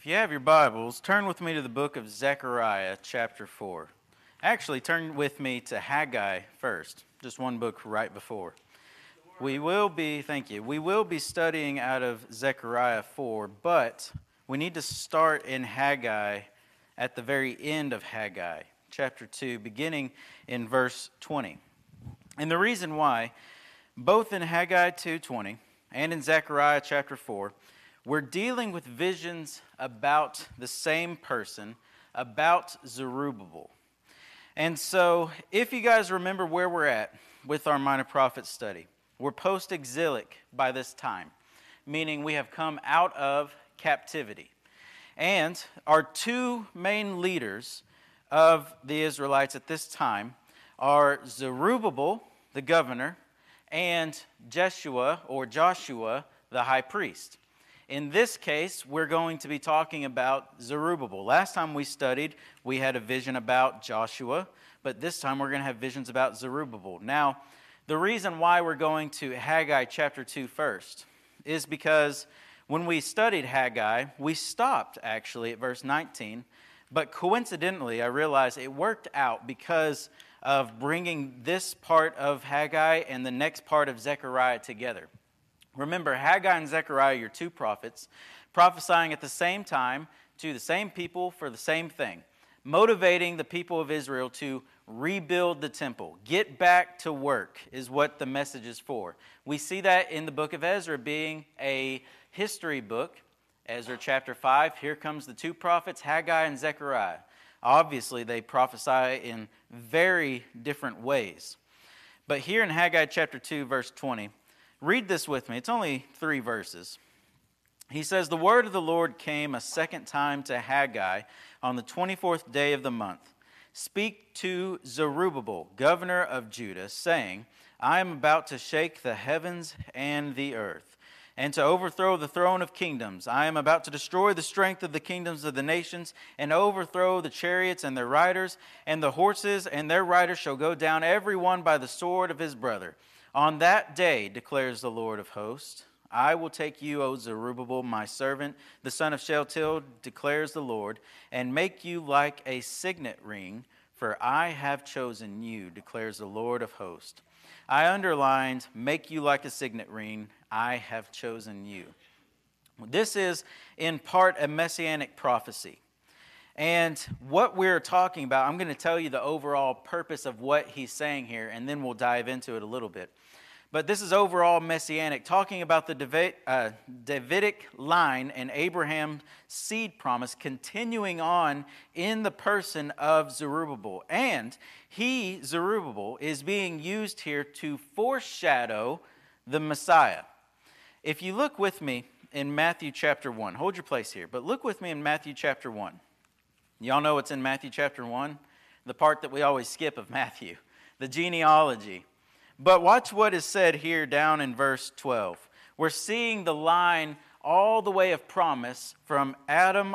If you have your Bibles, turn with me to the book of Zechariah, chapter 4. Actually, turn with me to Haggai first, just one book right before. We will be studying out of Zechariah 4, but we need to start in Haggai at the very end of Haggai, chapter 2, beginning in verse 20. And the reason why, both in Haggai 2:20 and in Zechariah chapter 4, we're dealing with visions about the same person, about Zerubbabel. And so, if you guys remember where we're at with our minor prophet study, we're post-exilic by this time, meaning we have come out of captivity. And our two main leaders of the Israelites at this time are Zerubbabel, the governor, and Jeshua, or Joshua, the high priest. In this case, we're going to be talking about Zerubbabel. Last time we studied, we had a vision about Joshua, but this time we're going to have visions about Zerubbabel. Now, the reason why we're going to Haggai chapter 2 first is because when we studied Haggai, we stopped actually at verse 19, but coincidentally, I realized it worked out because of bringing this part of Haggai and the next part of Zechariah together. Remember, Haggai and Zechariah, your two prophets, prophesying at the same time to the same people for the same thing, motivating the people of Israel to rebuild the temple. Get back to work is what the message is for. We see that in the book of Ezra being a history book. Ezra chapter 5, here comes the two prophets, Haggai and Zechariah. Obviously, they prophesy in very different ways. But here in Haggai chapter 2, verse 20, read this with me. It's only 3 verses. He says, "The word of the Lord came a second time to Haggai on the 24th day of the month. Speak to Zerubbabel, governor of Judah, saying, I am about to shake the heavens and the earth, and to overthrow the throne of kingdoms. I am about to destroy the strength of the kingdoms of the nations, and overthrow the chariots and their riders, and the horses and their riders shall go down every one by the sword of his brother. On that day, declares the Lord of hosts, I will take you, O Zerubbabel, my servant, the son of Shealtiel, declares the Lord, and make you like a signet ring, for I have chosen you, declares the Lord of hosts." I underlined, make you like a signet ring, I have chosen you. This is, in part, a messianic prophecy. And what we're talking about, I'm going to tell you the overall purpose of what he's saying here, and then we'll dive into it a little bit. But this is overall messianic, talking about the Davidic line and Abraham's seed promise continuing on in the person of Zerubbabel. And he, Zerubbabel, is being used here to foreshadow the Messiah. If you look with me in Matthew chapter 1, hold your place here, but look with me in Matthew chapter 1. Y'all know what's in Matthew chapter 1? The part that we always skip of Matthew, the genealogy. But watch what is said here down in verse 12. We're seeing the line all the way of promise from Abraham,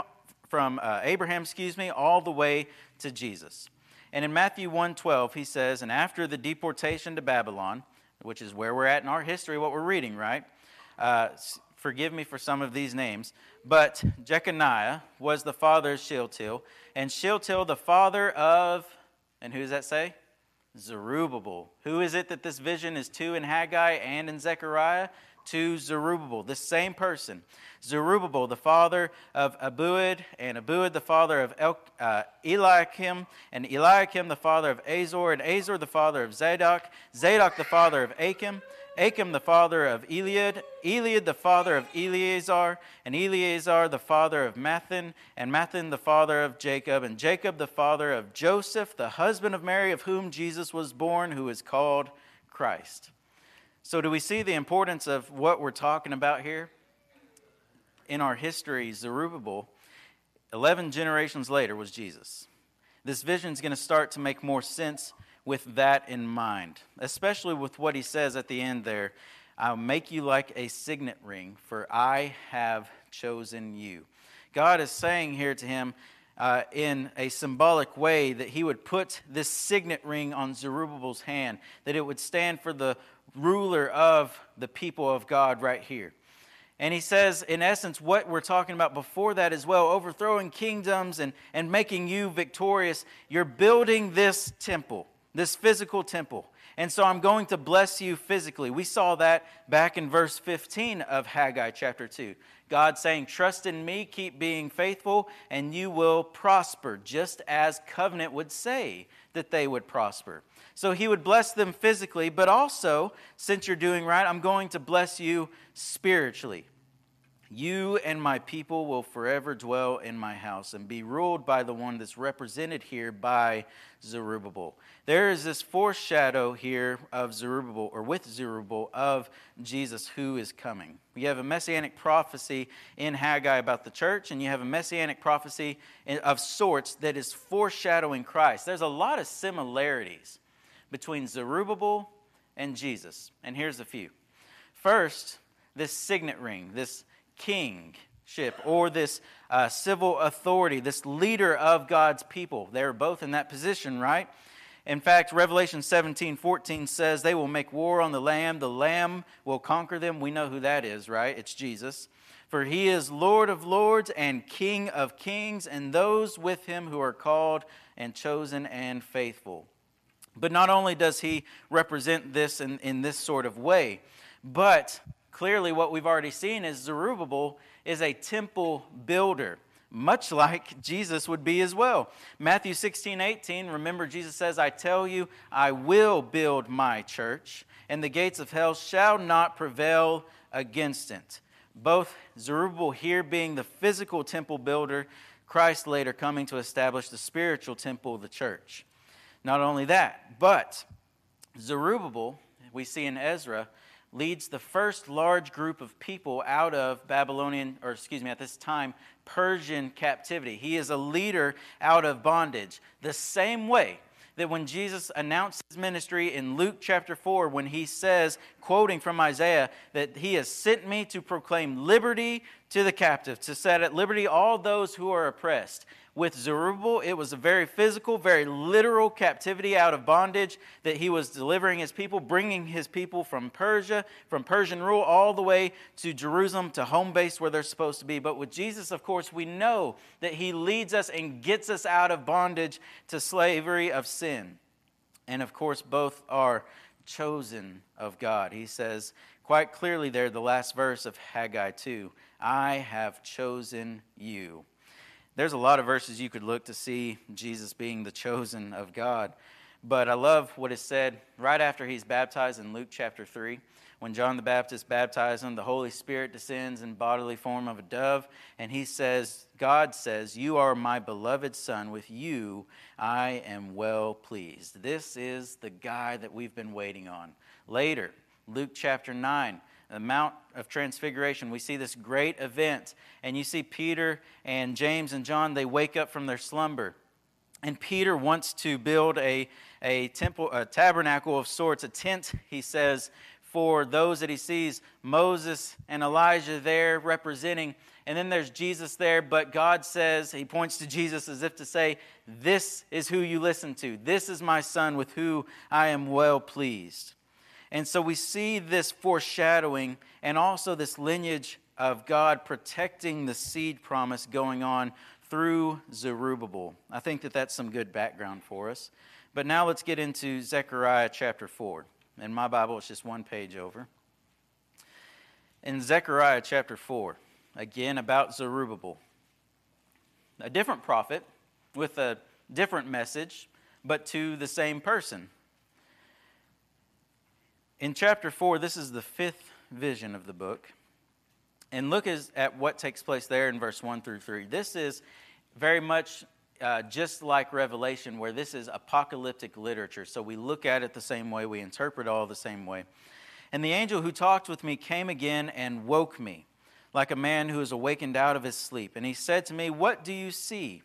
all the way to Jesus. And in Matthew 1:12, he says, "And after the deportation to Babylon," which is where we're at in our history, what we're reading, right? Forgive me for some of these names, but Jeconiah was the father of Shealtiel, and Shealtiel the father of, and who does that say? Zerubbabel. Who is it that this vision is to in Haggai and in Zechariah? To Zerubbabel, the same person. Zerubbabel, the father of Abihud, and Abihud, the father of Eliakim, and Eliakim, the father of Azor, and Azor, the father of Zadok, Zadok, the father of Achim, Achim, the father of Eliad, Eliad, the father of Eleazar, and Eleazar, the father of Mathen, and Mathen, the father of Jacob, and Jacob, the father of Joseph, the husband of Mary, of whom Jesus was born, who is called Christ. So do we see the importance of what we're talking about here? In our history, Zerubbabel, 11 generations later, was Jesus. This vision is going to start to make more sense with that in mind, especially with what he says at the end there, I'll make you like a signet ring, for I have chosen you. God is saying here to him in a symbolic way that he would put this signet ring on Zerubbabel's hand, that it would stand for the ruler of the people of God right here. And he says, in essence, what we're talking about before that as well, overthrowing kingdoms and making you victorious. You're building this temple, this physical temple. And so I'm going to bless you physically. We saw that back in verse 15 of Haggai chapter 2. God saying, trust in me, keep being faithful, and you will prosper, just as covenant would say that they would prosper. So he would bless them physically, but also, since you're doing right, I'm going to bless you spiritually. You and my people will forever dwell in my house and be ruled by the one that's represented here by Zerubbabel. There is this foreshadow here of Zerubbabel, or with Zerubbabel, of Jesus who is coming. You have a messianic prophecy in Haggai about the church, and you have a messianic prophecy of sorts that is foreshadowing Christ. There's a lot of similarities between Zerubbabel and Jesus, and here's a few. First, this signet ring, this kingship, or this civil authority, this leader of God's people. They're both in that position, right? In fact, Revelation 17:14 says, they will make war on the Lamb will conquer them. We know who that is, right? It's Jesus. For he is Lord of lords and King of kings, and those with him who are called and chosen and faithful. But not only does he represent this in this sort of way, but clearly, what we've already seen is Zerubbabel is a temple builder, much like Jesus would be as well. Matthew 16:18, remember Jesus says, I tell you, I will build my church, and the gates of hell shall not prevail against it. Both Zerubbabel here being the physical temple builder, Christ later coming to establish the spiritual temple of the church. Not only that, but Zerubbabel, we see in Ezra, leads the first large group of people out of Persian captivity. He is a leader out of bondage. The same way that when Jesus announced his ministry in Luke chapter 4, when he says, quoting from Isaiah, that he has sent me to proclaim liberty to the captive, to set at liberty all those who are oppressed. With Zerubbabel, it was a very physical, very literal captivity out of bondage that he was delivering his people, bringing his people from Persia, from Persian rule, all the way to Jerusalem, to home base where they're supposed to be. But with Jesus, of course, we know that he leads us and gets us out of bondage to slavery of sin. And of course, both are chosen of God. He says quite clearly there, the last verse of Haggai 2, I have chosen you. There's a lot of verses you could look to see Jesus being the chosen of God. But I love what is said right after he's baptized in Luke chapter 3. When John the Baptist baptized him, the Holy Spirit descends in bodily form of a dove. And he says, God says, you are my beloved son. With you, I am well pleased. This is the guy that we've been waiting on. Later, Luke chapter 9. The Mount of Transfiguration, we see this great event. And you see Peter and James and John, they wake up from their slumber. And Peter wants to build a temple, a tabernacle of sorts, a tent, he says, for those that he sees, Moses and Elijah there representing. And then there's Jesus there, but God says, he points to Jesus as if to say, this is who you listen to. This is my son with who I am well pleased. And so we see this foreshadowing and also this lineage of God protecting the seed promise going on through Zerubbabel. I think that that's some good background for us. But now let's get into Zechariah chapter 4. In my Bible, it's just one page over. In Zechariah chapter 4, again about Zerubbabel. A different prophet with a different message, but to the same person. In chapter 4, this is the fifth vision of the book. And look at what takes place there in verse 1 through 3. This is very much just like Revelation, where this is apocalyptic literature. So we look at it the same way. We interpret all the same way. And the angel who talked with me came again and woke me, like a man who is awakened out of his sleep. And he said to me, what do you see?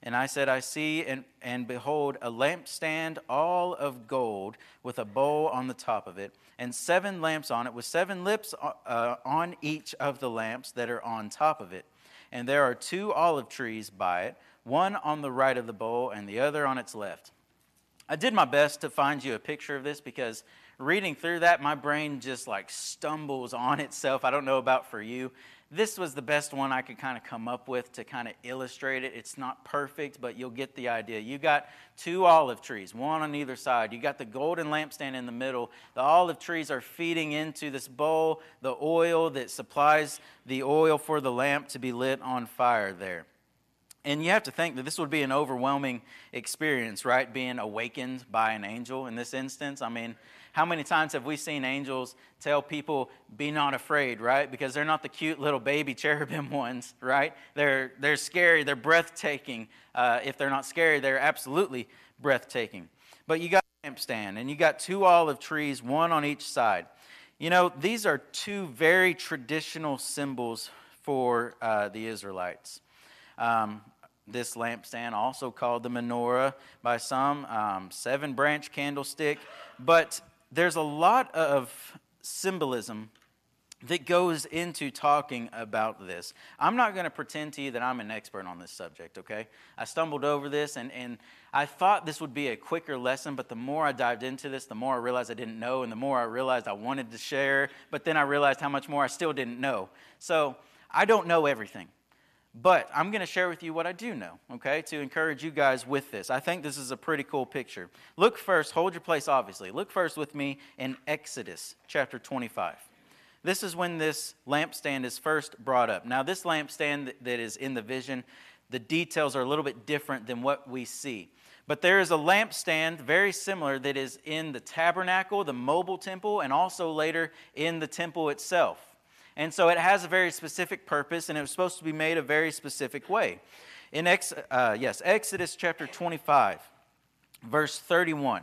And I said, I see, and behold, a lampstand all of gold with a bowl on the top of it, and 7 lamps on it, with 7 lips on each of the lamps that are on top of it. And there are 2 olive trees by it, one on the right of the bowl and the other on its left. I did my best to find you a picture of this because reading through that, my brain just like stumbles on itself. I don't know about for you. This was the best one I could kind of come up with to kind of illustrate it. It's not perfect, but you'll get the idea. You got two olive trees, one on either side. You got the golden lampstand in the middle. The olive trees are feeding into this bowl, the oil that supplies the oil for the lamp to be lit on fire there. And you have to think that this would be an overwhelming experience, right? Being awakened by an angel in this instance. I mean, how many times have we seen angels tell people, be not afraid, right? Because they're not the cute little baby cherubim ones, right? They're scary. They're breathtaking. If they're not scary, they're absolutely breathtaking. But you got a lampstand, and you got two olive trees, one on each side. You know, these are two very traditional symbols for the Israelites. This lampstand, also called the menorah by some, seven-branch candlestick. But there's a lot of symbolism that goes into talking about this. I'm not going to pretend to you that I'm an expert on this subject, okay? I stumbled over this, and I thought this would be a quicker lesson, but the more I dived into this, the more I realized I didn't know, and the more I realized I wanted to share, but then I realized how much more I still didn't know. So I don't know everything. But I'm going to share with you what I do know, okay, to encourage you guys with this. I think this is a pretty cool picture. Look first, hold your place obviously. Look first with me in Exodus chapter 25. This is when this lampstand is first brought up. Now this lampstand that is in the vision, the details are a little bit different than what we see. But there is a lampstand very similar that is in the tabernacle, the mobile temple, and also later in the temple itself. And so it has a very specific purpose, and it was supposed to be made a very specific way. In Exodus chapter 25, verse 31.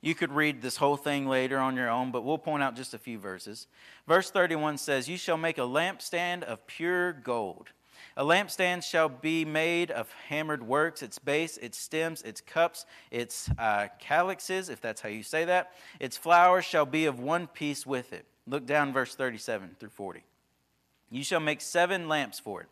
You could read this whole thing later on your own, but we'll point out just a few verses. Verse 31 says, "You shall make a lampstand of pure gold. A lampstand shall be made of hammered works, its base, its stems, its cups, its calyxes," if that's how you say that. "Its flowers shall be of one piece with it." Look down verse 37 through 40. "You shall make 7 lamps for it,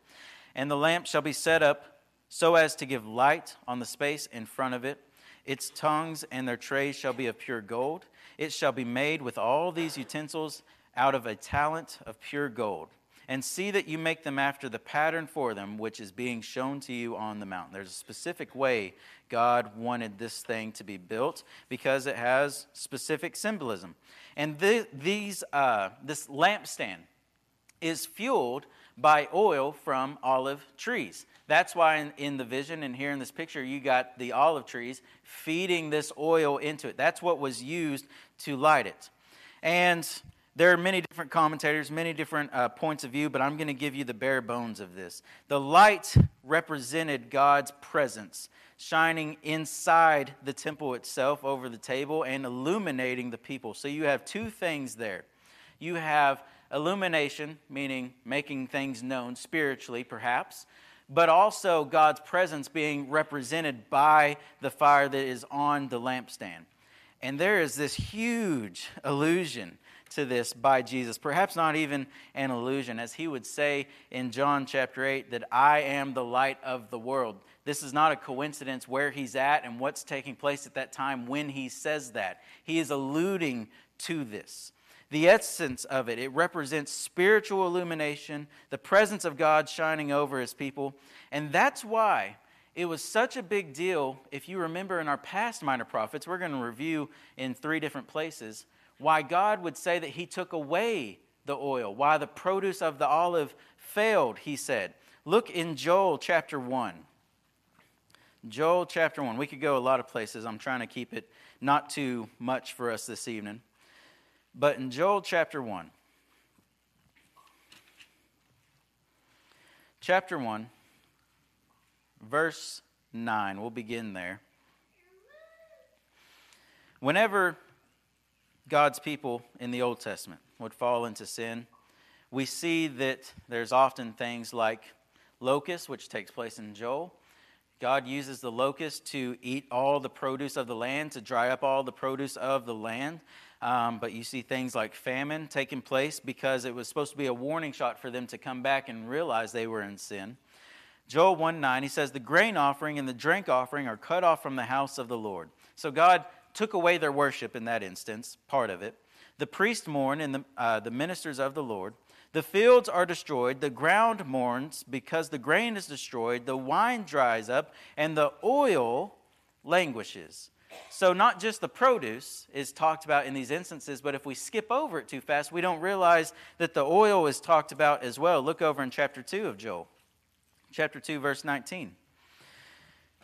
and the lamp shall be set up so as to give light on the space in front of it. Its tongues and their trays shall be of pure gold. It shall be made with all these utensils out of a talent of pure gold. And see that you make them after the pattern for them, which is being shown to you on the mountain." There's a specific way God wanted this thing to be built because it has specific symbolism. And this lampstand is fueled by oil from olive trees. That's why in the vision and here in this picture, you got the olive trees feeding this oil into it. That's what was used to light it. And there are many different commentators, many different points of view, but I'm going to give you the bare bones of this. The light represented God's presence, shining inside the temple itself over the table and illuminating the people. So you have two things there. You have illumination, meaning making things known spiritually, perhaps, but also God's presence being represented by the fire that is on the lampstand. And there is this huge allusion to this by Jesus, perhaps not even an illusion, as he would say in John chapter 8 that I am the light of the world. This is not a coincidence where he's at and what's taking place at that time when he says that. He is alluding to this. The essence of it, it represents spiritual illumination, the presence of God shining over his people, and that's why it was such a big deal. If you remember in our past minor prophets, we're going to review in 3 different places why God would say that he took away the oil, why the produce of the olive failed, he said. Look in Joel chapter 1. Joel chapter 1. We could go a lot of places. I'm trying to keep it not too much for us this evening. But in Joel chapter 1. Chapter 1, verse 9. We'll begin there. Whenever God's people in the Old Testament would fall into sin, we see that there's often things like locusts, which takes place in Joel. God uses the locust to eat all the produce of the land, to dry up all the produce of the land. But you see things like famine taking place because it was supposed to be a warning shot for them to come back and realize they were in sin. Joel 1:9, he says, the grain offering and the drink offering are cut off from the house of the Lord. So God took away their worship in that instance, part of it. The priests mourn and the ministers of the Lord. The fields are destroyed, the ground mourns because the grain is destroyed, the wine dries up, and the oil languishes. So not just the produce is talked about in these instances, but if we skip over it too fast, we don't realize that the oil is talked about as well. Look over in chapter 2 of Joel, chapter 2, verse 19.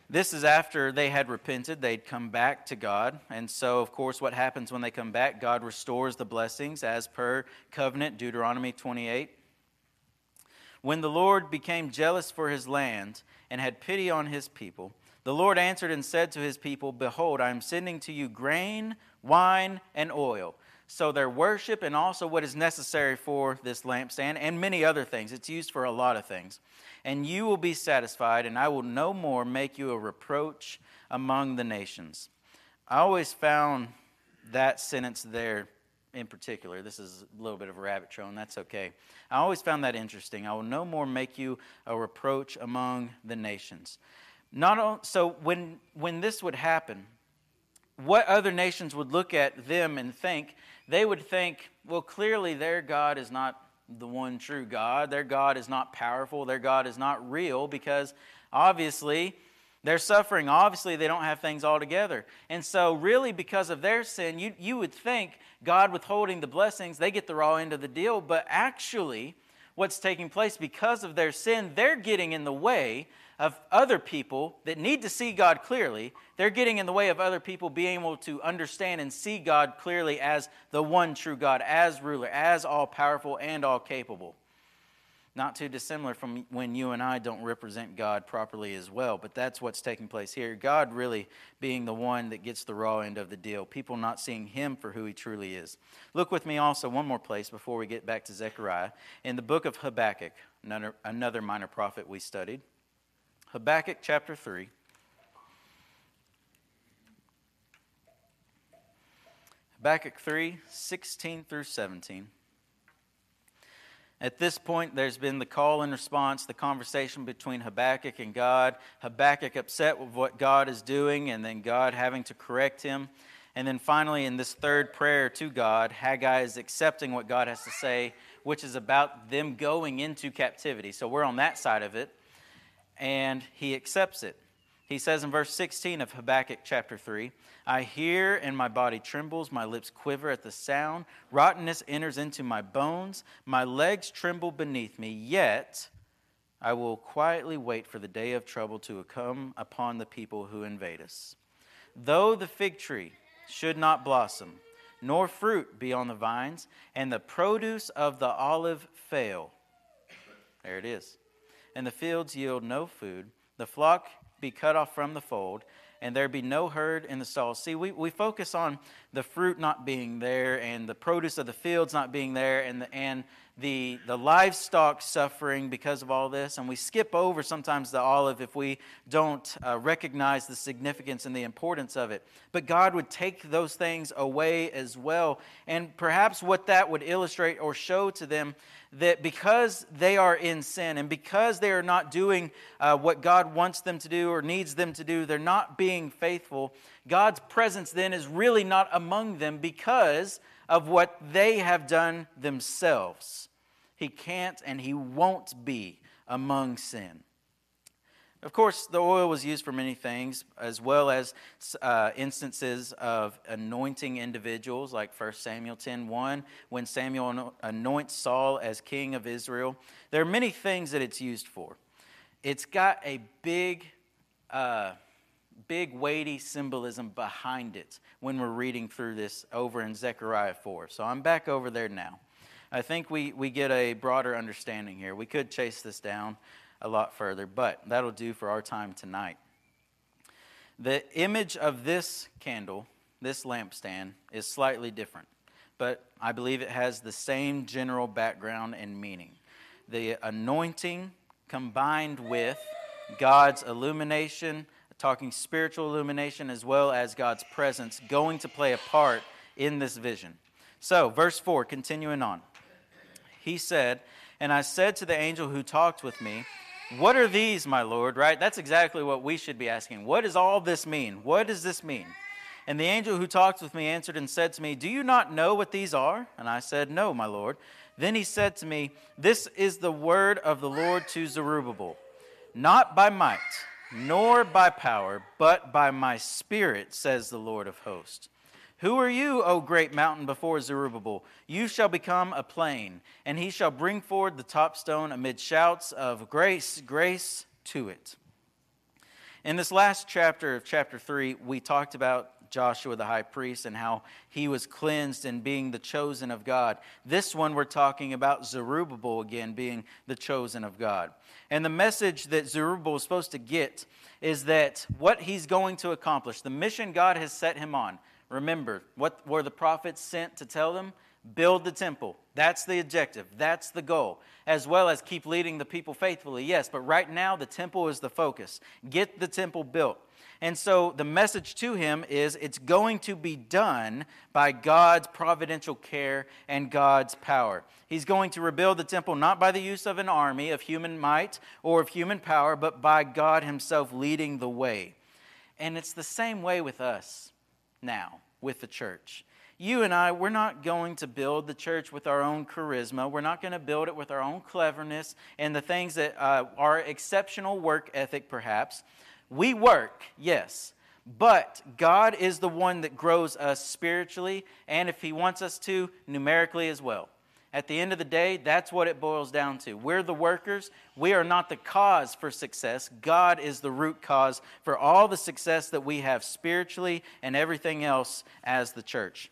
This is after they had repented, they'd come back to God. And so, of course, what happens when they come back? God restores the blessings as per covenant, Deuteronomy 28. When the Lord became jealous for his land and had pity on his people, the Lord answered and said to his people, behold, I am sending to you grain, wine, and oil. So their worship and also what is necessary for this lampstand and many other things. It's used for a lot of things. And you will be satisfied, and I will no more make you a reproach among the nations. I always found that sentence there in particular. This is a little bit of a rabbit trail, and that's okay. I always found that interesting. I will no more make you a reproach among the nations. So when this would happen, what other nations would look at them and think, they would think, well, clearly their God is not the one true God. Their God is not powerful. Their God is not real because obviously they're suffering. Obviously they don't have things all together. And so really because of their sin, you would think God withholding the blessings, they get the raw end of the deal. But actually what's taking place because of their sin, they're getting in the way of other people that need to see God clearly. They're getting in the way of other people being able to understand and see God clearly as the one true God, as ruler, as all-powerful and all-capable. Not too dissimilar from when you and I don't represent God properly as well, but that's what's taking place here. God really being the one that gets the raw end of the deal, people not seeing him for who he truly is. Look with me also one more place before we get back to Zechariah, in the book of Habakkuk, another minor prophet we studied. Habakkuk chapter 3. Habakkuk 3, 16 through 17. At this point, there's been the call and response, the conversation between Habakkuk and God. Habakkuk upset with what God is doing, and then God having to correct him. And then finally, in this third prayer to God, Haggai is accepting what God has to say, which is about them going into captivity. So we're on that side of it. And he accepts it. He says in verse 16 of Habakkuk chapter 3, I hear and my body trembles, my lips quiver at the sound, rottenness enters into my bones, my legs tremble beneath me, yet I will quietly wait for the day of trouble to come upon the people who invade us. Though the fig tree should not blossom, nor fruit be on the vines, and the produce of the olive fail. There it is. And the fields yield no food, the flock be cut off from the fold, and there be no herd in the stalls. See, we focus on the fruit not being there, and the produce of the fields not being there, and the livestock suffering because of all this, and we skip over sometimes the olive if we don't recognize the significance and the importance of it. But God would take those things away as well, and perhaps what that would illustrate or show to them that because they are in sin and because they are not doing what God wants them to do or needs them to do, they're not being faithful. God's presence then is really not among them because of what they have done themselves. He can't and he won't be among sin. Of course, the oil was used for many things, as well as instances of anointing individuals, like 1 Samuel 10:1, when Samuel anoints Saul as king of Israel. There are many things that it's used for. It's got a big weighty symbolism behind it when we're reading through this over in Zechariah 4. So I'm back over there now. I think we get a broader understanding here. We could chase this down a lot further, but that'll do for our time tonight. The image of this candle, this lampstand, is slightly different, but I believe it has the same general background and meaning. The anointing combined with God's illumination, talking spiritual illumination as well as God's presence going to play a part in this vision. So, verse 4, continuing on. He said, and I said to the angel who talked with me, What are these, my Lord, right? That's exactly what we should be asking. What does all this mean? What does this mean? And the angel who talked with me answered and said to me, do you not know what these are? And I said, no, my Lord. Then he said to me, this is the word of the Lord to Zerubbabel, not by might, nor by power, but by my spirit, says the Lord of hosts. Who are you, O great mountain, before Zerubbabel? You shall become a plain, and he shall bring forward the top stone amid shouts of grace, grace to it. In this last chapter of chapter 3, we talked about Joshua the high priest and how he was cleansed and being the chosen of God. This one we're talking about Zerubbabel again being the chosen of God. And the message that Zerubbabel is supposed to get is that what he's going to accomplish, the mission God has set him on. Remember, what were the prophets sent to tell them? Build the temple. That's the objective. That's the goal. As well as keep leading the people faithfully. Yes, but right now the temple is the focus. Get the temple built. And so the message to him is it's going to be done by God's providential care and God's power. He's going to rebuild the temple not by the use of an army of human might or of human power, but by God himself leading the way. And it's the same way with us now, with the church. You and I, we're not going to build the church with our own charisma. We're not going to build it with our own cleverness and the things that are exceptional work ethic, perhaps. We work, yes, but God is the one that grows us spiritually, and if he wants us to, numerically as well. At the end of the day, that's what it boils down to. We're the workers. We are not the cause for success. God is the root cause for all the success that we have spiritually and everything else as the church.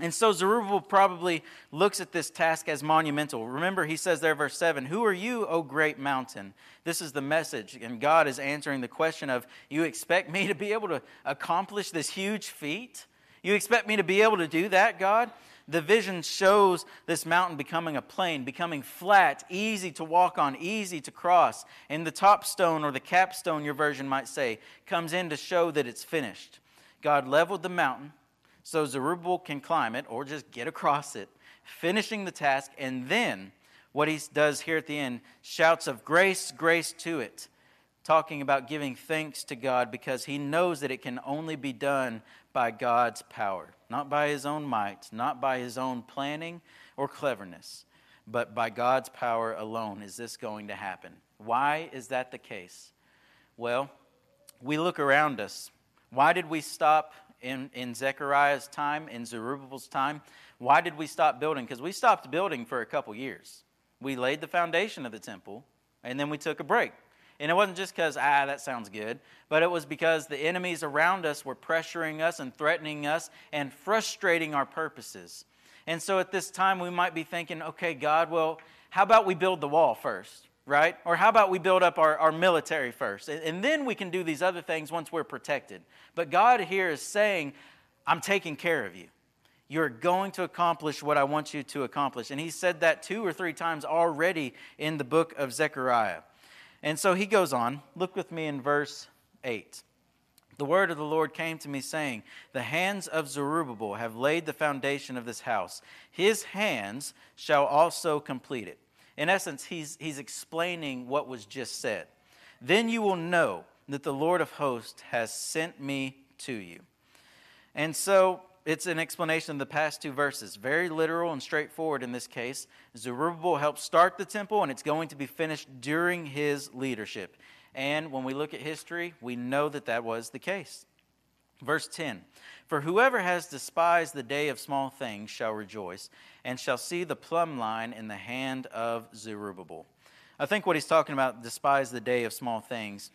And so Zerubbabel probably looks at this task as monumental. Remember, he says there, verse 7, who are you, O great mountain? This is the message, and God is answering the question of, you expect me to be able to accomplish this huge feat? You expect me to be able to do that, God? The vision shows this mountain becoming a plain, becoming flat, easy to walk on, easy to cross. And the top stone, or the capstone, your version might say, comes in to show that it's finished. God leveled the mountain, so Zerubbabel can climb it or just get across it, finishing the task. And then what he does here at the end, shouts of grace, grace to it, talking about giving thanks to God because he knows that it can only be done by God's power, not by his own might, not by his own planning or cleverness, but by God's power alone is this going to happen. Why is that the case? Well, we look around us. Why did we stop in Zechariah's time, in Zerubbabel's time? Why did we stop building? Because we stopped building for a couple years. We laid the foundation of the temple, and then we took a break. And it wasn't just because, that sounds good, but it was because the enemies around us were pressuring us and threatening us and frustrating our purposes. And so at this time, we might be thinking, okay, God, well, how about we build the wall first, right? Or how about we build up our military first? And then we can do these other things once we're protected. But God here is saying, I'm taking care of you. You're going to accomplish what I want you to accomplish. And he said that 2 or 3 times already in the book of Zechariah. And so he goes on. Look with me in verse 8. The word of the Lord came to me saying, the hands of Zerubbabel have laid the foundation of this house. His hands shall also complete it. In essence, he's explaining what was just said. Then you will know that the Lord of hosts has sent me to you. And so it's an explanation of the past 2 verses. Very literal and straightforward in this case. Zerubbabel helped start the temple, and it's going to be finished during his leadership. And when we look at history, we know that that was the case. Verse 10, for whoever has despised the day of small things shall rejoice, and shall see the plumb line in the hand of Zerubbabel. I think what he's talking about, despise the day of small things.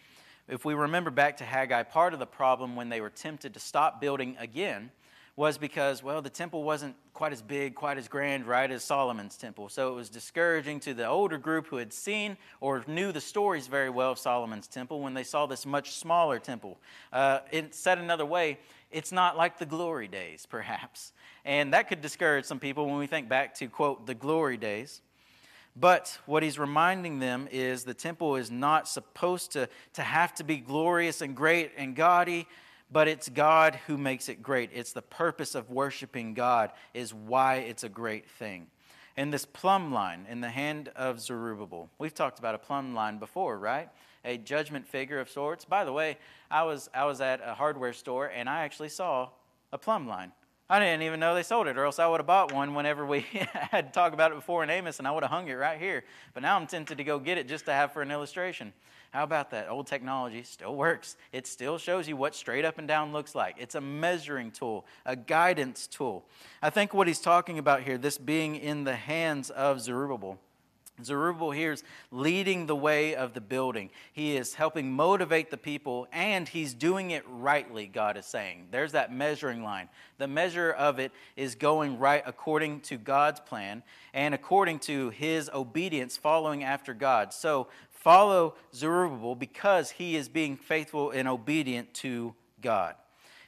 If we remember back to Haggai, part of the problem when they were tempted to stop building again was because, well, the temple wasn't quite as big, quite as grand, right, as Solomon's temple. So it was discouraging to the older group who had seen or knew the stories very well of Solomon's temple when they saw this much smaller temple. Said another way, it's not like the glory days, perhaps. And that could discourage some people when we think back to, quote, the glory days. But what he's reminding them is the temple is not supposed to have to be glorious and great and gaudy, but it's God who makes it great. It's the purpose of worshiping God is why it's a great thing. and this plumb line in the hand of Zerubbabel. We've talked about a plumb line before, right? A judgment figure of sorts. By the way, I was at a hardware store, and I actually saw a plumb line. I didn't even know they sold it, or else I would have bought one whenever we had talked about it before in Amos, and I would have hung it right here. But now I'm tempted to go get it just to have for an illustration. How about that? Old technology still works. It still shows you what straight up and down looks like. It's a measuring tool, a guidance tool. I think what he's talking about here, this being in the hands of Zerubbabel. Zerubbabel here is leading the way of the building. He is helping motivate the people, and he's doing it rightly, God is saying. There's that measuring line. The measure of it is going right according to God's plan and according to his obedience, following after God. So follow Zerubbabel because he is being faithful and obedient to God.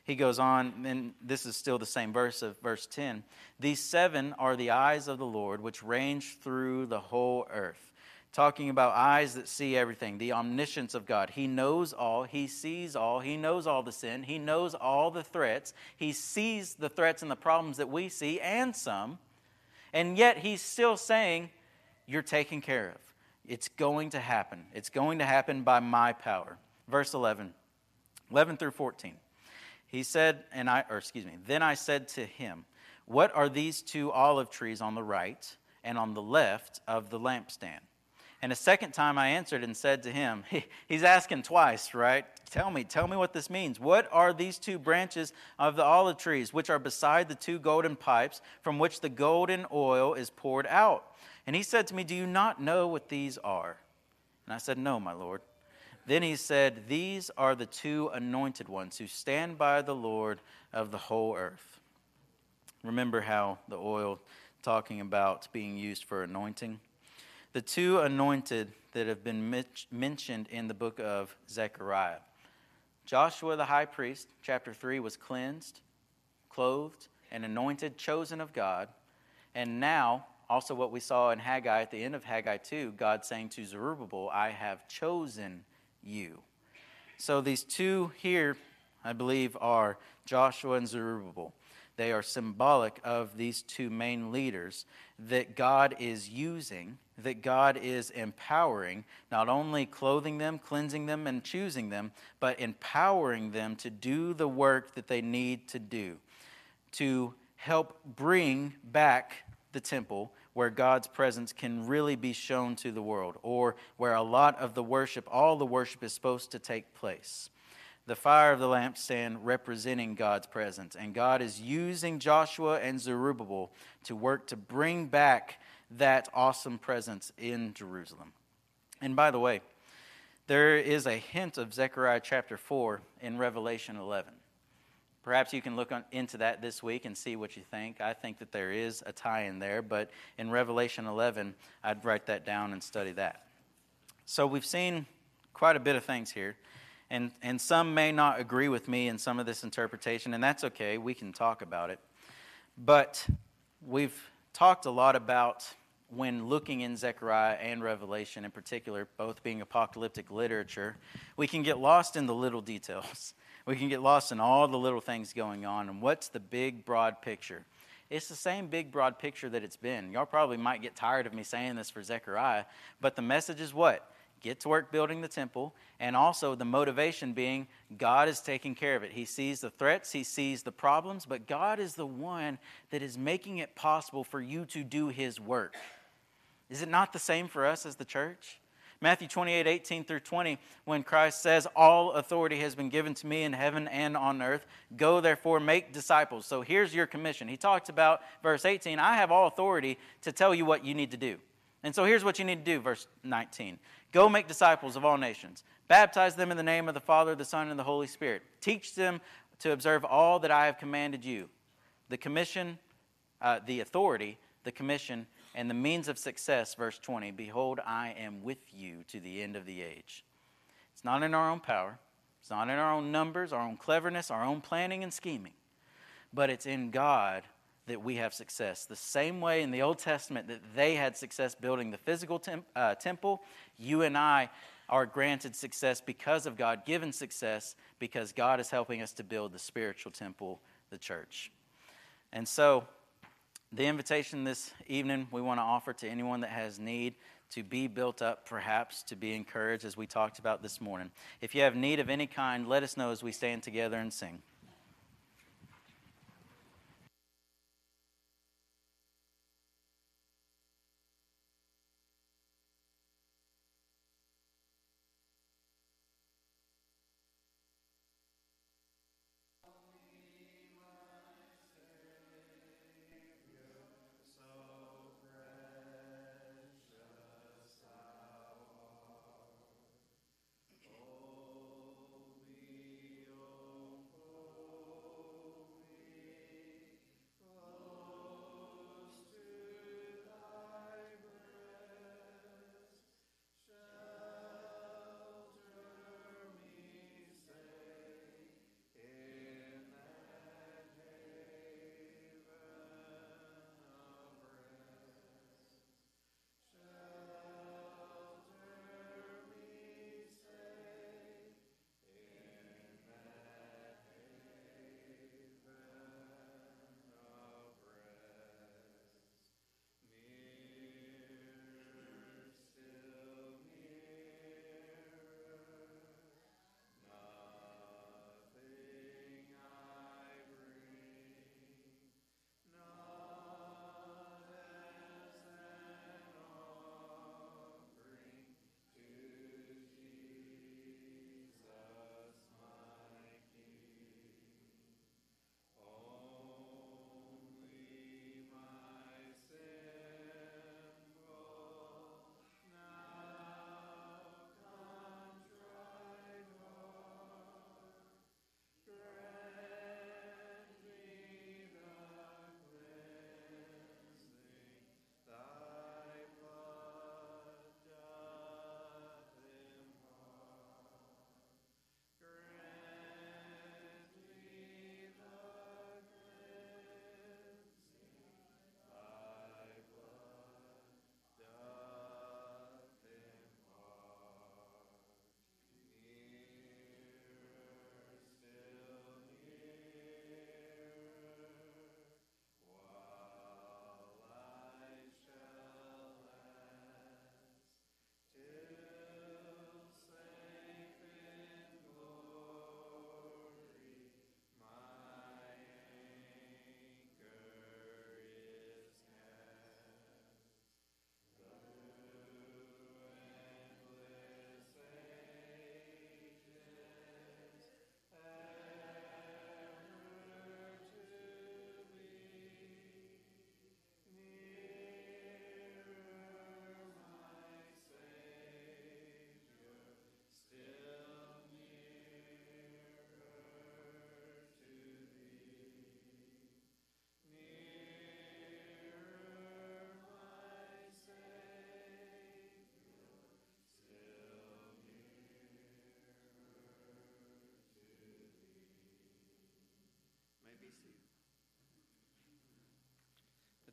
He goes on, and this is still the same verse of verse 10. These seven are the eyes of the Lord, which range through the whole earth. Talking about eyes that see everything, the omniscience of God. He knows all, he sees all, he knows all the sin, he knows all the threats. He sees the threats and the problems that we see, and some. And yet he's still saying, you're taken care of. It's going to happen. It's going to happen by my power. Verse 11 through 14. He said, then I said to him, what are these two olive trees on the right and on the left of the lampstand? And a second time I answered and said to him, he's asking twice, right? Tell me what this means. What are these two branches of the olive trees, which are beside the two golden pipes from which the golden oil is poured out? And he said to me, do you not know what these are? And I said, no, my Lord. Then he said, these are the two anointed ones who stand by the Lord of the whole earth. Remember how the oil talking about being used for anointing? The two anointed that have been mentioned in the book of Zechariah. Joshua the high priest, chapter 3, was cleansed, clothed, and anointed, chosen of God. And now, also what we saw in Haggai, at the end of Haggai 2, God saying to Zerubbabel, I have chosen you. So these two here, I believe, are Joshua and Zerubbabel. They are symbolic of these two main leaders that God is using, that God is empowering, not only clothing them, cleansing them, and choosing them, but empowering them to do the work that they need to do, to help bring back the temple where God's presence can really be shown to the world, or where a lot of the worship, all the worship, is supposed to take place. The fire of the lampstand representing God's presence. And God is using Joshua and Zerubbabel to work to bring back that awesome presence in Jerusalem. And by the way, there is a hint of Zechariah chapter 4 in Revelation 11. Perhaps you can look into that this week and see what you think. I think that there is a tie in there, but in Revelation 11, I'd write that down and study that. So we've seen quite a bit of things here, and some may not agree with me in some of this interpretation, and that's okay. We can talk about it. But we've talked a lot about when looking in Zechariah and Revelation in particular, both being apocalyptic literature, we can get lost in the little details. We can get lost in all the little things going on. And what's the big, broad picture? It's the same big, broad picture that it's been. Y'all probably might get tired of me saying this for Zechariah, but the message is what? Get to work building the temple, and also the motivation being God is taking care of it. He sees the threats, he sees the problems, but God is the one that is making it possible for you to do his work. Is it not the same for us as the church? Matthew 28:18 through 20, when Christ says, all authority has been given to me in heaven and on earth. Go, therefore, make disciples. So here's your commission. He talks about, verse 18, I have all authority to tell you what you need to do. And so here's what you need to do, verse 19. Go make disciples of all nations. Baptize them in the name of the Father, the Son, and the Holy Spirit. Teach them to observe all that I have commanded you. The commission, the authority, the commission, and the means of success, verse 20, behold, I am with you to the end of the age. It's not in our own power. It's not in our own numbers, our own cleverness, our own planning and scheming. But it's in God that we have success. The same way in the Old Testament that they had success building the physical temple, you and I are granted success because of God, given success, because God is helping us to build the spiritual temple, the church. And so The invitation this evening we want to offer to anyone that has need to be built up, perhaps to be encouraged, as we talked about this morning. If you have need of any kind, let us know as we stand together and sing.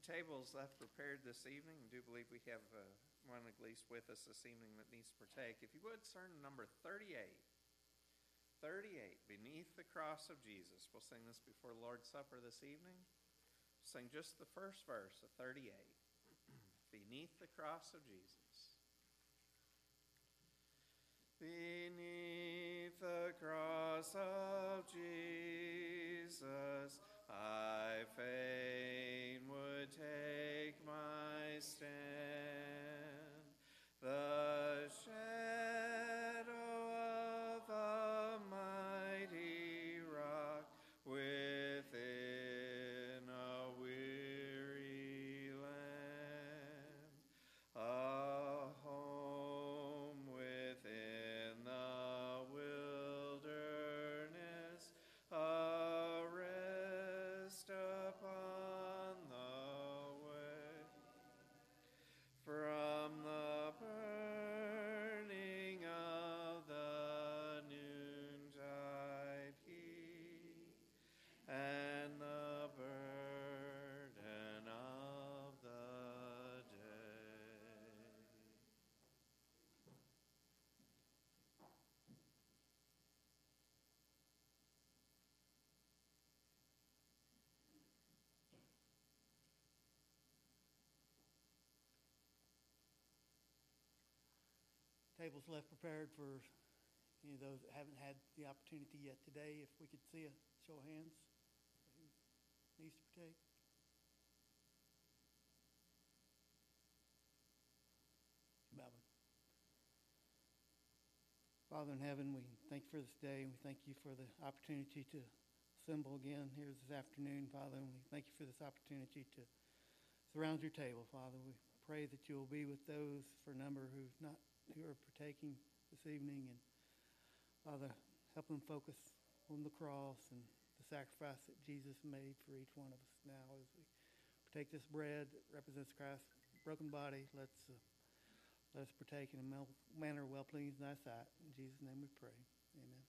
The tables left prepared this evening. I do believe we have one at least with us this evening that needs to partake. If you would, turn to number 38, Beneath the Cross of Jesus. We'll sing this before the Lord's Supper this evening. We'll sing just the first verse of 38, Beneath the Cross of Jesus. Beneath the cross of Jesus, I fain would take my stand. The shadow of a mighty rock within a weary land, a home within the wilderness, Tables left prepared for any of those that haven't had the opportunity yet today. If we could see a show of hands, who needs to partake? Father in heaven, we thank you for this day, and we thank you for the opportunity to assemble again here this afternoon, Father, and we thank you for this opportunity to surround your table, Father. We pray that you will be with those for a number who are partaking this evening, and Father, help them focus on the cross and the sacrifice that Jesus made for each one of us. Now, as we partake this bread that represents Christ's broken body, let us partake in a manner well pleased in thy sight. In Jesus' name we pray. Amen.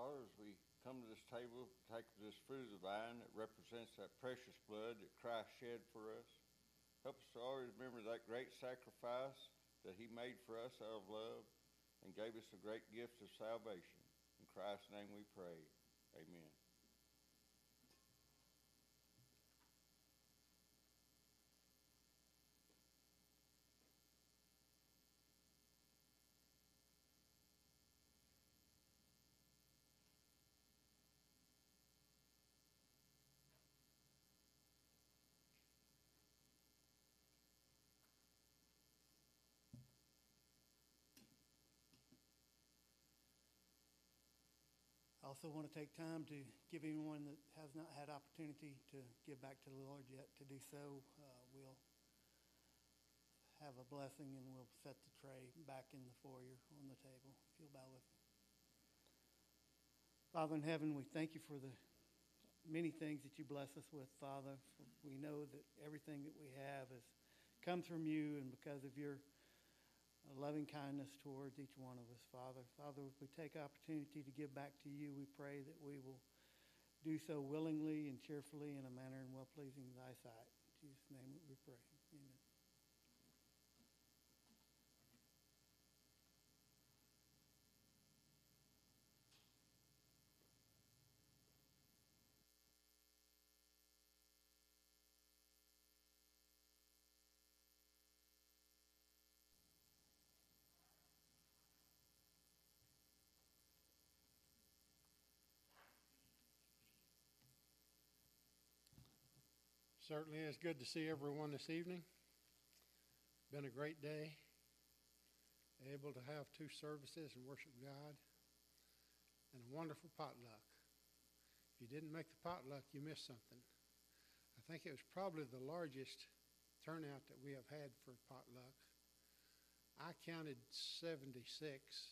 Father, as we come to this table, take this fruit of the vine that represents that precious blood that Christ shed for us. Help us to always remember that great sacrifice that he made for us out of love and gave us the great gift of salvation. In Christ's name we pray. Amen. I also want to take time to give anyone that has not had opportunity to give back to the Lord yet to do so. We'll have a blessing and we'll set the tray back in the foyer on the table, if you'll bow with me. Father in heaven, we thank you for the many things that you bless us with, Father. We know that everything that we have has come from you and because of your loving kindness towards each one of us, Father. Father, if we take opportunity to give back to you, we pray that we will do so willingly and cheerfully in a manner and well-pleasing in thy sight. In Jesus' name we pray. Amen. Certainly is good to see everyone this evening. Been a great day. Able to have two services and worship God. And a wonderful potluck. If you didn't make the potluck, you missed something. I think it was probably the largest turnout that we have had for a potluck. I counted 76. It's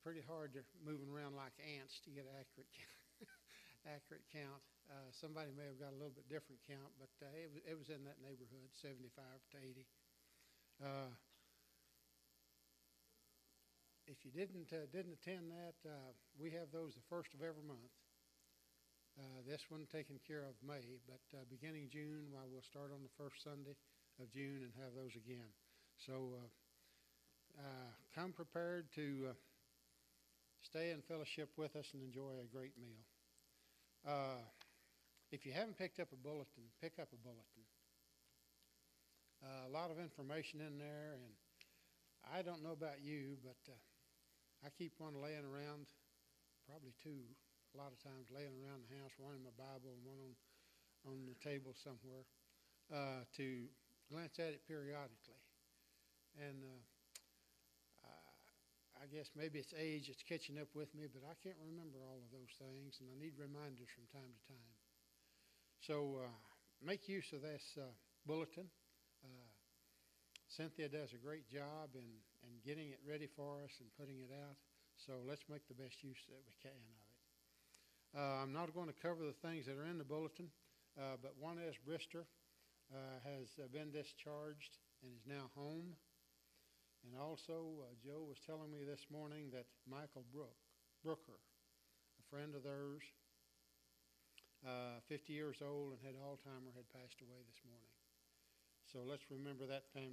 pretty hard to moving around like ants to get an accurate count. Somebody may have got a little bit different count, but it was in that neighborhood, 75 to 80. If you didn't attend that, we have those the first of every month. This one taken care of May, but beginning June, we'll start on the first Sunday of June and have those again. So come prepared to stay in fellowship with us and enjoy a great meal. If you haven't picked up a bulletin, pick up a bulletin. A lot of information in there, and I don't know about you, but I keep one laying around, probably two, a lot of times laying around the house, one in my Bible and one on the table somewhere, to glance at it periodically. And I I guess maybe it's age, it's catching up with me, but I can't remember all of those things, and I need reminders from time to time. So make use of this bulletin. Cynthia does a great job in getting it ready for us and putting it out, so let's make the best use that we can of it. I'm not going to cover the things that are in the bulletin, but Juanes Brister has been discharged and is now home. And also, Joe was telling me this morning that Michael Brooker, a friend of theirs, 50 years old and had Alzheimer's, had passed away this morning. So let's remember that family.